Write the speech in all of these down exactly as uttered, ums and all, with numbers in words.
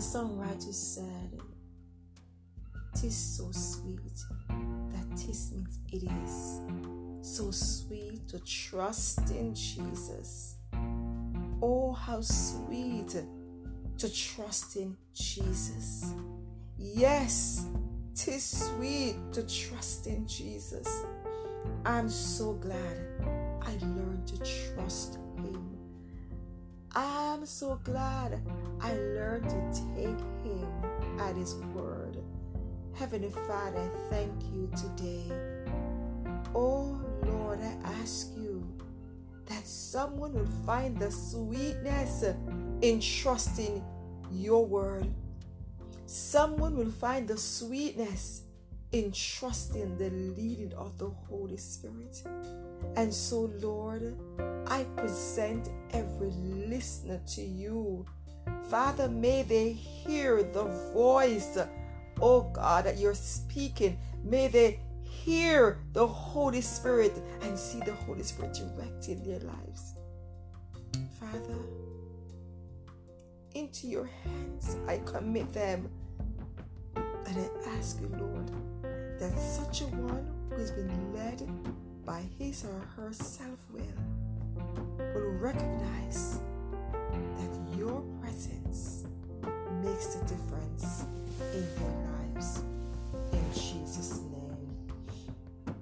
The songwriter said, "'Tis so sweet that 'tis means it is, so sweet to trust in Jesus. Oh, how sweet to trust in Jesus. Yes, 'tis sweet to trust in Jesus. I'm so glad I learned to trust Him. I'm so glad I learned to take Him at His word." Heavenly Father, thank you today. Oh Lord, I ask you that someone would find the sweetness in trusting your word. Someone will find the sweetness in trusting the leading of the Holy Spirit. And so, Lord, I present every listener to you. Father, may they hear the voice, oh God, that you're speaking. May they hear the Holy Spirit and see the Holy Spirit directing their lives. Father, into your hands I commit them. And I ask you, Lord, that such a one who has been led by his or her self-will will recognize that your presence makes a difference in their lives. In Jesus' name.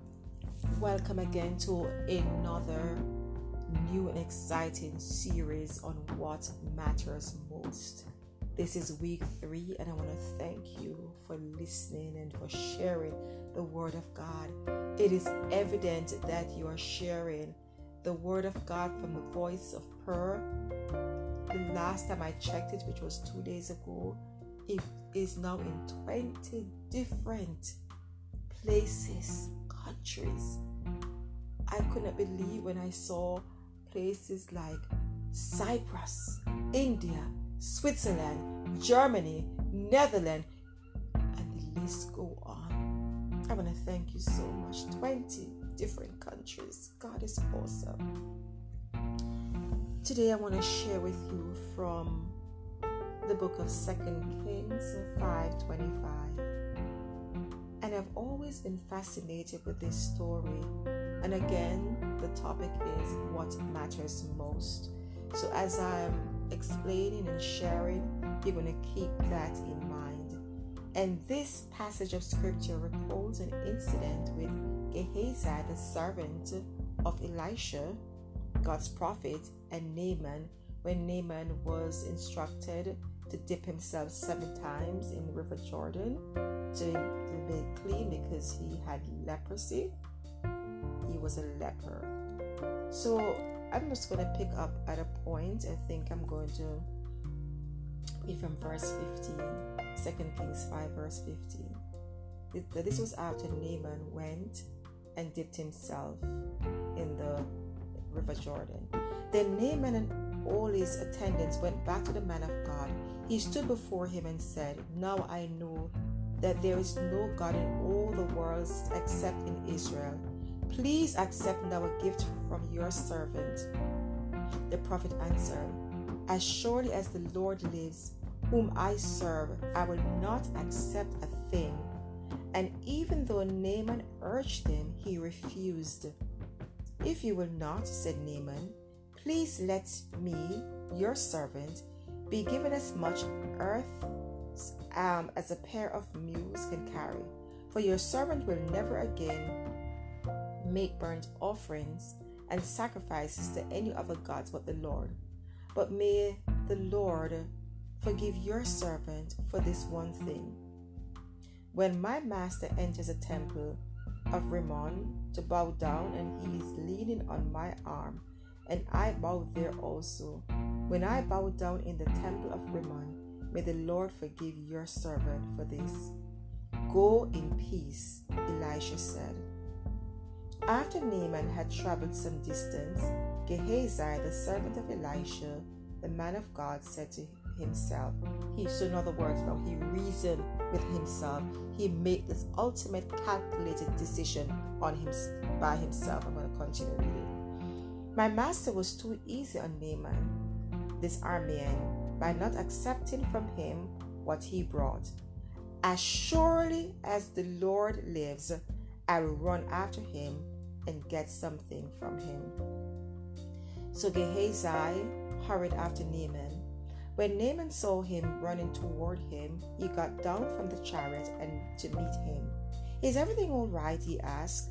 Welcome again to another new and exciting series on what matters most. This is week three, and I want to thank you for listening and for sharing the Word of God. It is evident that you are sharing the Word of God from the voice of prayer. The last time I checked it, which was two days ago, it is now in twenty different places, countries. I could not believe when I saw places like Cyprus, India, Switzerland, Germany, Netherlands, and the list go on. I want to thank you so much. twenty different countries. God is awesome. Today I want to share with you from the book of Second Kings five twenty-five. And I've always been fascinated with this story. And again, the topic is what matters most. So as I'm explaining and sharing, you're going to keep that in mind. And this passage of scripture recalls an incident with Gehazi, the servant of Elisha, God's prophet, and Naaman, when Naaman was instructed to dip himself seven times in River Jordan to be clean because he had leprosy. He was a leper. So I'm just going to pick up at a point. I think I'm going to be from verse fifteen, Second Kings five, verse fifteen. This was after Naaman went and dipped himself in the River Jordan. Then Naaman and all his attendants went back to the man of God. He stood before him and said, "Now I know that there is no God in all the world except in Israel. Please accept now a gift from your servant." The prophet answered, "As surely as the Lord lives, whom I serve, I will not accept a thing." And even though Naaman urged him, he refused. "If you will not," said Naaman, "please let me, your servant, be given as much earth um, as a pair of mules can carry, for your servant will never again make burnt offerings and sacrifices to any other gods but the Lord. But may the Lord forgive your servant for this one thing. When my master enters the temple of Rimmon to bow down, and he is leaning on my arm, and I bow there also, when I bow down in the temple of Rimmon, may the Lord forgive your servant for this. Go in peace," Elisha said. After Naaman had traveled some distance, Gehazi, the servant of Elisha, the man of God, said to himself, he, so in other words, now he reasoned with himself. He made this ultimate calculated decision on him, by himself. I'm going to continue reading. "My master was too easy on Naaman, this Aramean, by not accepting from him what he brought. As surely as the Lord lives, I will run after him and get something from him." So Gehazi hurried after Naaman. When Naaman saw him running toward him, he got down from the chariot and to meet him. "Is everything all right?" he asked.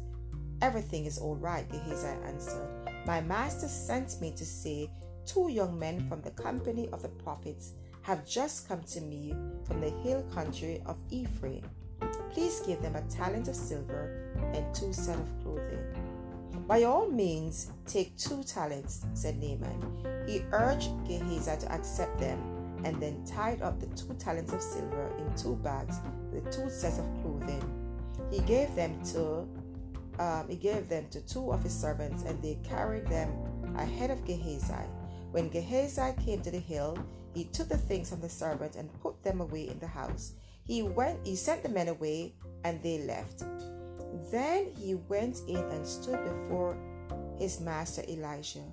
"Everything is all right," Gehazi answered. "My master sent me to say, two young men from the company of the prophets have just come to me from the hill country of Ephraim. Please give them a talent of silver and two sets of clothing." "By all means, take two talents," said Naaman. He urged Gehazi to accept them and then tied up the two talents of silver in two bags with two sets of clothing. He gave them to Um, he gave them to two of his servants, and they carried them ahead of Gehazi. When Gehazi came to the hill, he took the things from the servant and put them away in the house. He went, he sent the men away, and they left. Then he went in and stood before his master Elisha.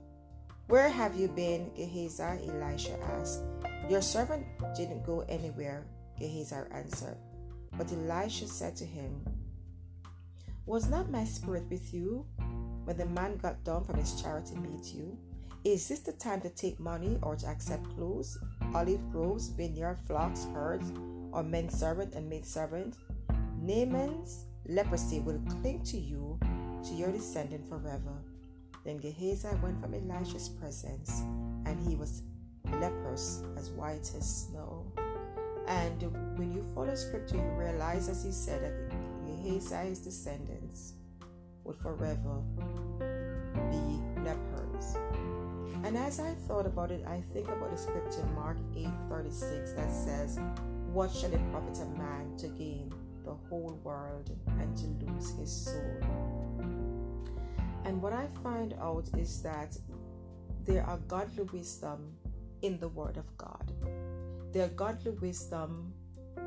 "Where have you been, Gehazi?" Elisha asked. "Your servant didn't go anywhere," Gehazi answered. But Elisha said to him, "Was not my spirit with you when the man got down from his chariot to meet you? Is this the time to take money or to accept clothes, olive groves, vineyard, flocks, herds, or men servant and maid servant? Naaman's leprosy will cling to you, to your descendant forever." Then Gehazi went from Elisha's presence, and he was leprous as white as snow. And when you follow scripture, you realize, as he said, that Gehazi's descendants would forever be lepers. And as I thought about it, I think about the scripture Mark eight thirty-six that says, "What shall it profit a man to gain the whole world and to lose his soul?" And what I find out is that there are godly wisdom in the Word of God. There are godly wisdom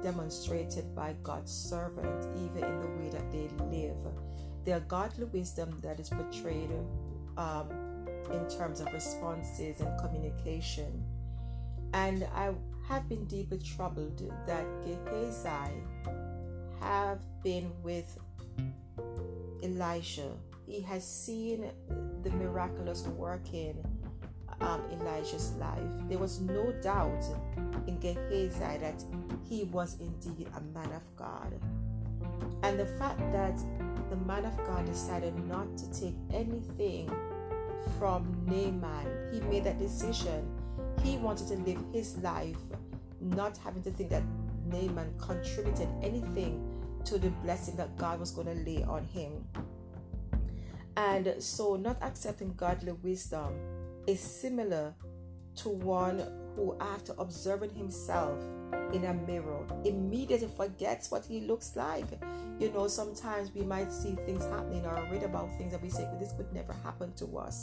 demonstrated by God's servant, even in the way that they live. Their godly wisdom that is portrayed um, in terms of responses and communication. And I have been deeply troubled that Gehazi have been with Elisha. He has seen the miraculous working Um, Elijah's life. There was no doubt in Gehazi that he was indeed a man of God. And the fact that the man of God decided not to take anything from Naaman, he made that decision. He wanted to live his life not having to think that Naaman contributed anything to the blessing that God was going to lay on him. And so not accepting godly wisdom is similar to one who, after observing himself in a mirror, immediately forgets what he looks like. You know, sometimes we might see things happening or read about things that we say, "This could never happen to us."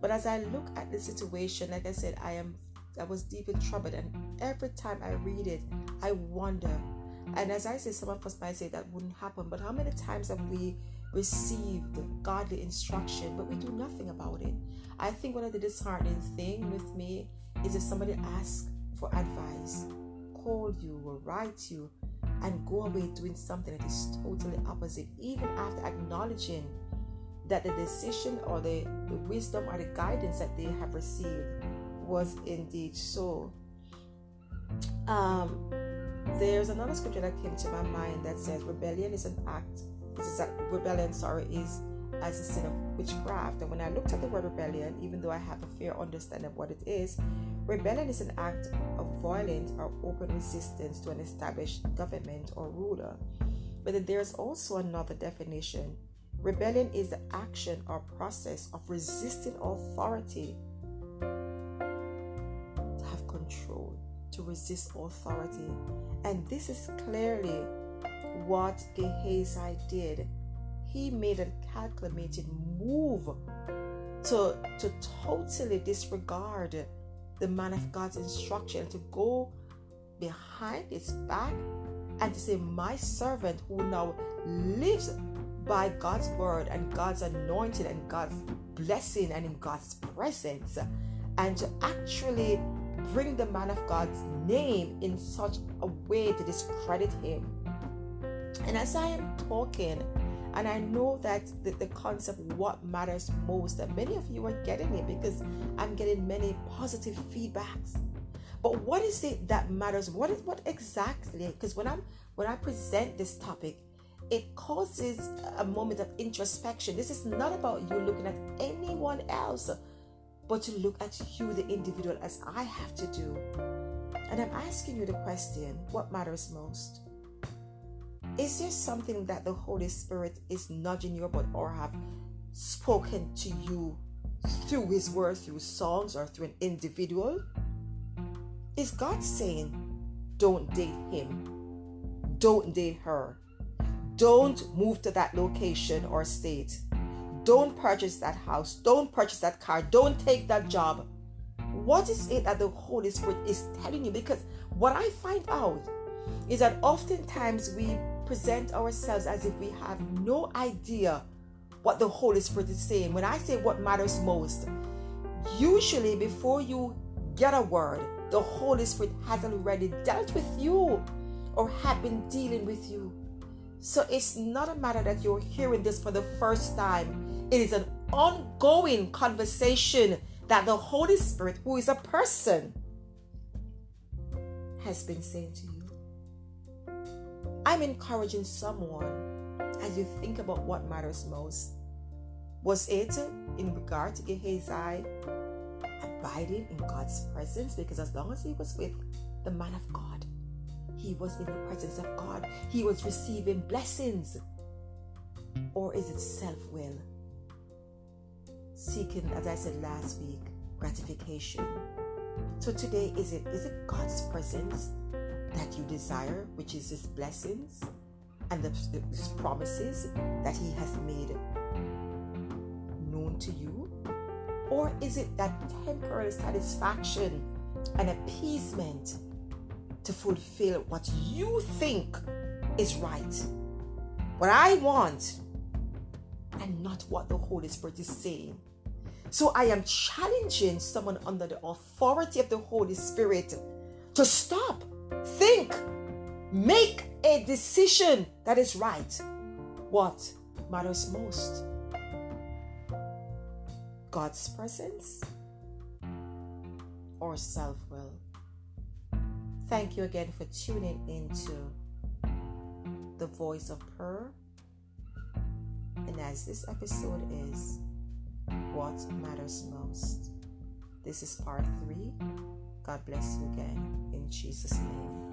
But as I look at the situation, like I said, I am, I was deeply troubled, and every time I read it, I wonder. And as I say, some of us might say that wouldn't happen, but how many times have we received godly instruction, but we do nothing about it? I think one of the disheartening thing with me is if somebody asks for advice, call you or write you, and go away doing something that is totally opposite, even after acknowledging that the decision or the, the wisdom or the guidance that they have received was indeed so. Um, there's another scripture that came to my mind that says rebellion is an act This is a, rebellion, sorry, is as a sin of witchcraft. And when I looked at the word rebellion, even though I have a fair understanding of what it is, rebellion is an act of violent or open resistance to an established government or ruler. But then there is also another definition. Rebellion is the action or process of resisting authority to have control, to resist authority. And this is clearly what Gehazi did. He made a calculated move to, to totally disregard the man of God's instruction, to go behind his back and to say, "My servant who now lives by God's word and God's anointing and God's blessing and in God's presence," and to actually bring the man of God's name in such a way to discredit him. And as I am talking, and I know that the, the concept what matters most, that many of you are getting it because I'm getting many positive feedbacks. But what is it that matters? What is what exactly? Because when I'm when I present this topic, it causes a moment of introspection. This is not about you looking at anyone else, but to look at you, the individual, as I have to do. And I'm asking you the question, what matters most? Is there something that the Holy Spirit is nudging you about or have spoken to you through His Word, through songs, or through an individual? Is God saying, don't date him, don't date her, don't move to that location or state, don't purchase that house, don't purchase that car, don't take that job? What is it that the Holy Spirit is telling you? Because what I find out is that oftentimes we present ourselves as if we have no idea what the Holy Spirit is saying. When I say what matters most, usually before you get a word, the Holy Spirit has already dealt with you or had been dealing with you. So it's not a matter that you're hearing this for the first time. It is an ongoing conversation that the Holy Spirit, who is a person, has been saying to you. I'm encouraging someone as you think about what matters most. Was it in regard to Gehazi abiding in God's presence? Because as long as he was with the man of God, he was in the presence of God. He was receiving blessings. Or is it self-will? Seeking, as I said last week, gratification. So today, is it is it God's presence that you desire, which is His blessings and the, His promises that He has made known to you? Or is it that temporary satisfaction and appeasement to fulfill what you think is right, what I want, and not what the Holy Spirit is saying? So I am challenging someone under the authority of the Holy Spirit to stop, think, make a decision that is right. What matters most? God's presence or self-will? Thank you again for tuning into The Voice of Prayer. And as this episode is What Matters Most, this is part three. God bless you again in Jesus' name.